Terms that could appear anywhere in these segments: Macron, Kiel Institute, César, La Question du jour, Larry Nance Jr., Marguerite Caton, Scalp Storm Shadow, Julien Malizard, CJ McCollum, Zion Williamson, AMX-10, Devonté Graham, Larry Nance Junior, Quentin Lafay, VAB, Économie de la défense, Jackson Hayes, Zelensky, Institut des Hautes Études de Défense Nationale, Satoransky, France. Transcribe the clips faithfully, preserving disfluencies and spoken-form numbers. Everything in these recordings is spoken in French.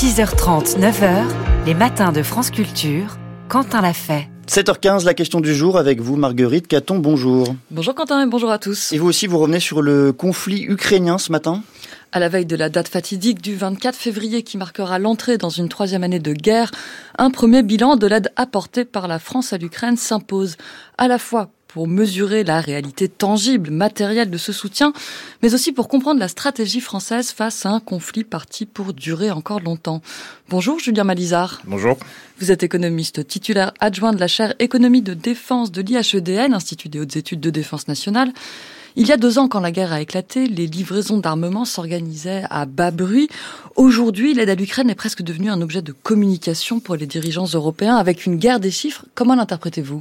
six heures trente, neuf heures, les matins de France Culture, Quentin Lafay. sept heures quinze, la question du jour avec vous, Marguerite Caton, bonjour. Bonjour Quentin et bonjour à tous. Et vous aussi, vous revenez sur le conflit ukrainien ce matin ? À la veille de la date fatidique du vingt-quatre février qui marquera l'entrée dans une troisième année de guerre, un premier bilan de l'aide apportée par la France à l'Ukraine s'impose, à la fois pour mesurer la réalité tangible, matérielle de ce soutien, mais aussi pour comprendre la stratégie française face à un conflit parti pour durer encore longtemps. Bonjour Julien Malizard. Bonjour. Vous êtes économiste titulaire adjoint de la chaire économie de défense de l'I H E D N, Institut des Hautes Études de Défense Nationale. Il y a deux ans, quand la guerre a éclaté, les livraisons d'armement s'organisaient à bas bruit. Aujourd'hui, l'aide à l'Ukraine est presque devenue un objet de communication pour les dirigeants européens, avec une guerre des chiffres. Comment l'interprétez-vous ?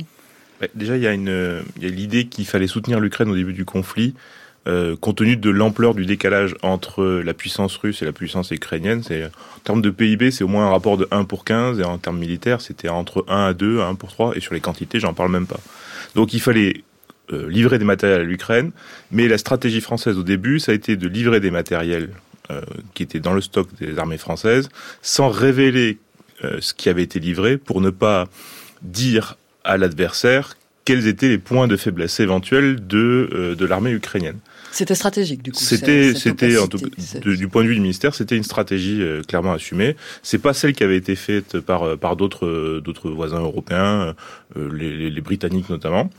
Déjà, il y a une, il y a l'idée qu'il fallait soutenir l'Ukraine au début du conflit, euh, compte tenu de l'ampleur du décalage entre la puissance russe et la puissance ukrainienne. C'est, en termes de P I B, c'est au moins un rapport de un pour quinze, et en termes militaires, c'était entre un à deux, un pour trois, et sur les quantités, j'en parle même pas. Donc il fallait euh, livrer des matériels à l'Ukraine, mais la stratégie française au début, ça a été de livrer des matériels euh, qui étaient dans le stock des armées françaises, sans révéler euh, ce qui avait été livré, pour ne pas dire à l'adversaire quels étaient les points de faiblesse éventuels de euh, de l'armée ukrainienne. C'était stratégique du coup. C'était cette, cette c'était en tout, de, du point de vue du ministère, c'était une stratégie euh, clairement assumée. C'est pas celle qui avait été faite par par d'autres euh, d'autres voisins européens, euh, les, les, les Britanniques notamment.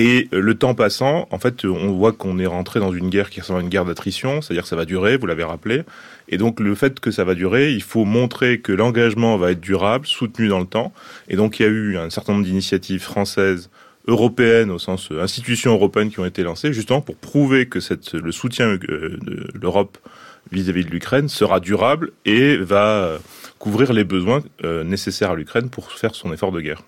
Et le temps passant, en fait, on voit qu'on est rentré dans une guerre qui ressemble à une guerre d'attrition, c'est-à-dire que ça va durer, vous l'avez rappelé. Et donc, le fait que ça va durer, il faut montrer que l'engagement va être durable, soutenu dans le temps. Et donc, il y a eu un certain nombre d'initiatives françaises, européennes, au sens institutions européennes qui ont été lancées, justement pour prouver que cette, le soutien de l'Europe vis-à-vis de l'Ukraine sera durable et va couvrir les besoins euh, nécessaires à l'Ukraine pour faire son effort de guerre.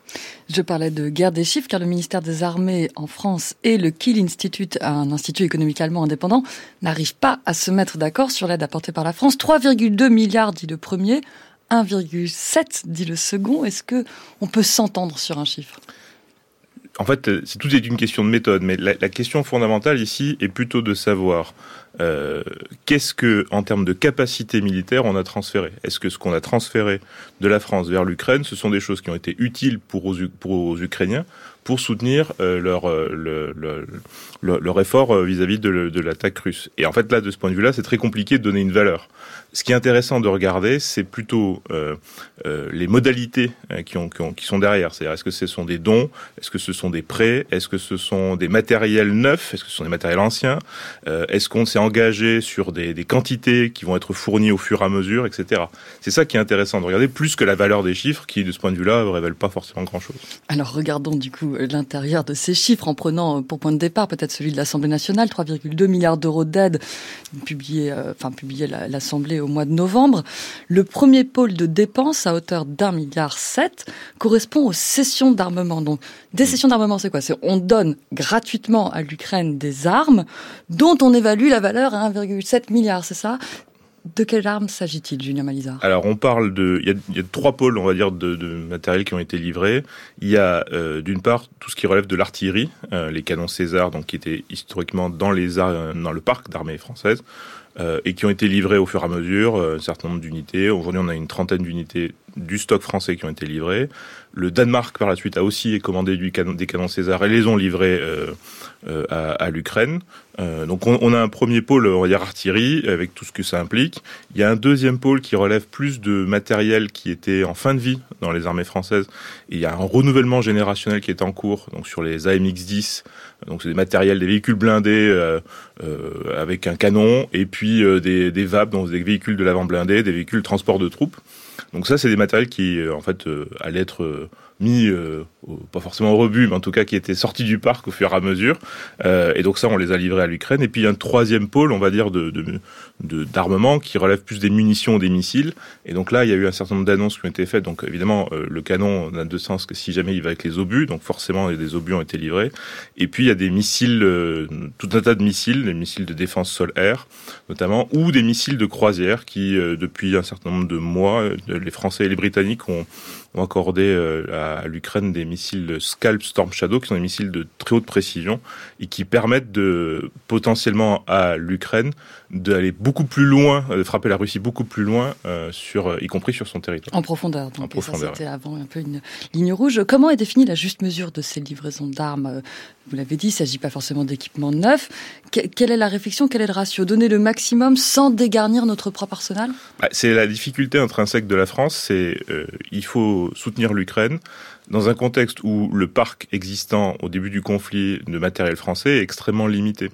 Je parlais de guerre des chiffres, car le ministère des Armées en France et le Kiel Institute, un institut économique allemand indépendant, n'arrivent pas à se mettre d'accord sur l'aide apportée par la France. trois virgule deux milliards dit le premier, un virgule sept dit le second. Est-ce qu'on peut s'entendre sur un chiffre ? En fait, c'est, tout est une question de méthode, mais la, la question fondamentale ici est plutôt de savoir euh, qu'est-ce que, en termes de capacité militaire, on a transféré. Est-ce que ce qu'on a transféré de la France vers l'Ukraine, ce sont des choses qui ont été utiles pour aux, pour aux Ukrainiens pour soutenir euh, leur, euh, le, le, le, leur effort euh, vis-à-vis de, de l'attaque russe. Et en fait, là, de ce point de vue-là, c'est très compliqué de donner une valeur. Ce qui est intéressant de regarder, c'est plutôt euh, euh, les modalités euh, qui, ont, qui, ont, qui sont derrière. C'est-à-dire, est-ce que ce sont des dons ? Est-ce que ce sont des prêts ? Est-ce que ce sont des matériels neufs ? Est-ce que ce sont des matériels anciens ? euh, Est-ce qu'on s'est engagé sur des, des quantités qui vont être fournies au fur et à mesure, et cetera. C'est ça qui est intéressant de regarder, plus que la valeur des chiffres, qui, de ce point de vue-là, ne révèle pas forcément grand-chose. Alors, regardons du coup l'intérieur de ces chiffres, en prenant pour point de départ peut-être celui de l'Assemblée nationale, trois virgule deux milliards d'euros d'aide publiée, euh, enfin, publiée l'Assemblée au mois de novembre. Le premier pôle de dépenses à hauteur d'un milliard sept correspond aux cessions d'armement. Donc, des cessions d'armement, c'est quoi ? C'est on donne gratuitement à l'Ukraine des armes dont on évalue la valeur à un virgule sept milliard, c'est ça ? De quelles armes s'agit-il, Julien Malizard ? Alors, on parle de... Il y a, il y a trois pôles, on va dire, de, de matériel qui ont été livrés. Il y a, euh, d'une part, tout ce qui relève de l'artillerie, euh, les canons César, donc qui étaient historiquement dans les ar- dans le parc d'armée française, euh, et qui ont été livrés au fur et à mesure, euh, un certain nombre d'unités. Aujourd'hui, on a une trentaine d'unités du stock français qui ont été livrées. Le Danemark, par la suite, a aussi commandé du canon, des canons César et les ont livrés euh, euh, à, à l'Ukraine. Euh, donc on, on a un premier pôle, on va dire artillerie, avec tout ce que ça implique. Il y a un deuxième pôle qui relève plus de matériel qui était en fin de vie dans les armées françaises. Et il y a un renouvellement générationnel qui est en cours, donc sur les A M X dix. Donc c'est des matériels, des véhicules blindés euh, euh, avec un canon, et puis euh, des, des V A B, donc des véhicules de l'avant blindé, des véhicules de transport de troupes. Donc ça, c'est des matériels qui, en fait, euh, allaient être euh, mis, euh, au, pas forcément au rebut, mais en tout cas qui étaient sortis du parc au fur et à mesure. Euh, et donc ça, on les a livrés à l'Ukraine. Et puis, il y a un troisième pôle, on va dire, de, de, de, d'armement qui relève plus des munitions ou des missiles. Et donc là, il y a eu un certain nombre d'annonces qui ont été faites. Donc évidemment, euh, le canon n'a de sens que si jamais il va avec les obus. Donc forcément, des obus ont été livrés. Et puis, il y a des missiles, euh, tout un tas de missiles, des missiles de défense sol-air, notamment, ou des missiles de croisière qui, euh, depuis un certain nombre de mois, les Français et les Britanniques ont, ont accordé euh, à l'Ukraine des missiles de Scalp Storm Shadow, qui sont des missiles de très haute précision et qui permettent de potentiellement à l'Ukraine d'aller beaucoup plus loin, de frapper la Russie beaucoup plus loin, euh, sur, y compris sur son territoire. En profondeur. Donc en profondeur, ça, c'était avant un peu une ligne rouge. Comment est définie la juste mesure de ces livraisons d'armes ? Vous l'avez dit, il ne s'agit pas forcément d'équipements neufs. Que, quelle est la réflexion ? Quel est le ratio ? Donner le maximum sans dégarnir notre propre arsenal ? Bah, c'est la difficulté intrinsèque de la France. C'est euh, il faut soutenir l'Ukraine dans un contexte où le parc existant au début du conflit de matériel français est extrêmement limité.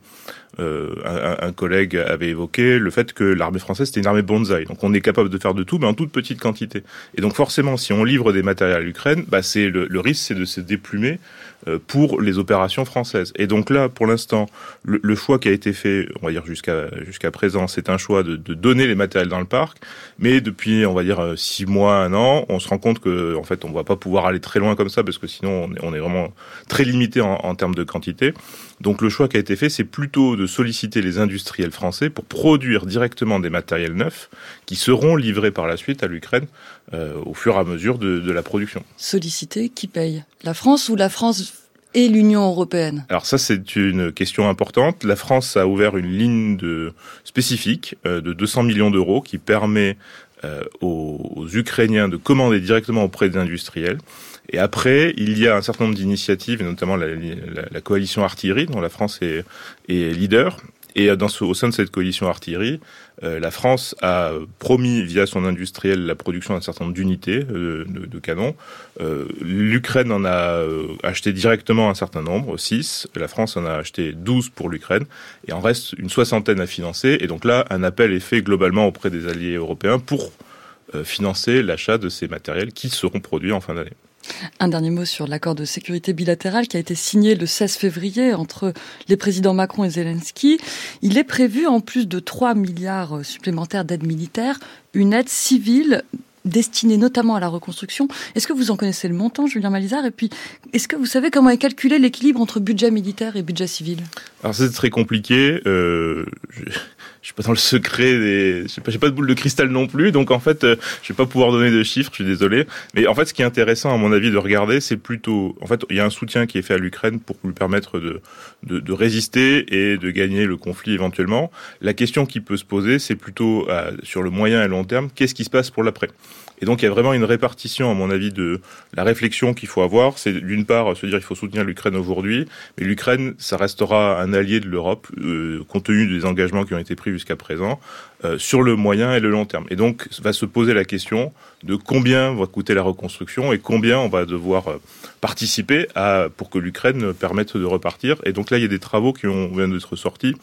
Euh, un, un collègue avait évoqué le fait que l'armée française c'était une armée bonsaï, donc on est capable de faire de tout mais en toute petite quantité, et donc forcément si on livre des matériels à l'Ukraine, bah c'est le, le risque c'est de se déplumer euh, pour les opérations françaises. Et donc là pour l'instant le, le choix qui a été fait, on va dire jusqu'à, jusqu'à présent, c'est un choix de, de donner les matériels dans le parc, mais depuis on va dire six mois, un an, on se rend compte que en fait on va pas pouvoir aller très loin comme ça parce que sinon on est, on est vraiment très limité en, en termes de quantité. Donc le choix qui a été fait c'est plutôt de solliciter les industriels français pour produire directement des matériels neufs qui seront livrés par la suite à l'Ukraine euh, au fur et à mesure de, de la production. Solliciter, qui paye ? La France ou la France et l'Union européenne ? Alors ça, c'est une question importante. La France a ouvert une ligne de, spécifique euh, de deux cents millions d'euros qui permet euh, aux, aux Ukrainiens de commander directement auprès des industriels. Et après, il y a un certain nombre d'initiatives, et notamment la, la, la coalition artillerie, dont la France est, est leader. Et dans ce, au sein de cette coalition artillerie, euh, la France a promis via son industriel la production d'un certain nombre d'unités euh, de, de canons. Euh, L'Ukraine en a acheté directement un certain nombre, six. La France en a acheté douze pour l'Ukraine. Et en reste une soixantaine à financer. Et donc là, un appel est fait globalement auprès des alliés européens pour euh, financer l'achat de ces matériels qui seront produits en fin d'année. Un dernier mot sur l'accord de sécurité bilatérale qui a été signé le seize février entre les présidents Macron et Zelensky. Il est prévu, en plus de trois milliards supplémentaires d'aide militaire, une aide civile destinée notamment à la reconstruction. Est-ce que vous en connaissez le montant, Julien Malizard ? Et puis, est-ce que vous savez comment est calculé l'équilibre entre budget militaire et budget civil ? Alors, c'est très compliqué. Euh, je... Je suis pas dans le secret des, j'ai pas, j'ai pas de boule de cristal non plus, donc en fait, euh, je vais pas pouvoir donner de chiffres, je suis désolé. Mais en fait, ce qui est intéressant, à mon avis, de regarder, c'est plutôt, en fait, il y a un soutien qui est fait à l'Ukraine pour lui permettre de, de, de résister et de gagner le conflit éventuellement. La question qui peut se poser, c'est plutôt, à, sur le moyen et long terme, qu'est-ce qui se passe pour l'après? Et donc, il y a vraiment une répartition, à mon avis, de la réflexion qu'il faut avoir. C'est d'une part, se dire, il faut soutenir l'Ukraine aujourd'hui, mais l'Ukraine, ça restera un allié de l'Europe, euh, compte tenu des engagements qui ont été pris jusqu'à présent, euh, sur le moyen et le long terme. Et donc, va se poser la question de combien va coûter la reconstruction et combien on va devoir euh, participer à, pour que l'Ukraine permette de repartir. Et donc là, il y a des travaux qui ont, viennent d'être sortis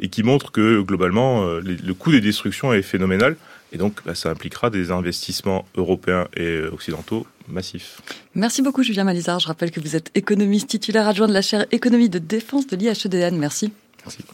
et qui montrent que, globalement, euh, les, le coût des destructions est phénoménal. Et donc, bah, ça impliquera des investissements européens et occidentaux massifs. Merci beaucoup, Julien Malizard. Je rappelle que vous êtes économiste titulaire adjoint de la chaire économie de défense de l'I H E D N. Merci. Merci.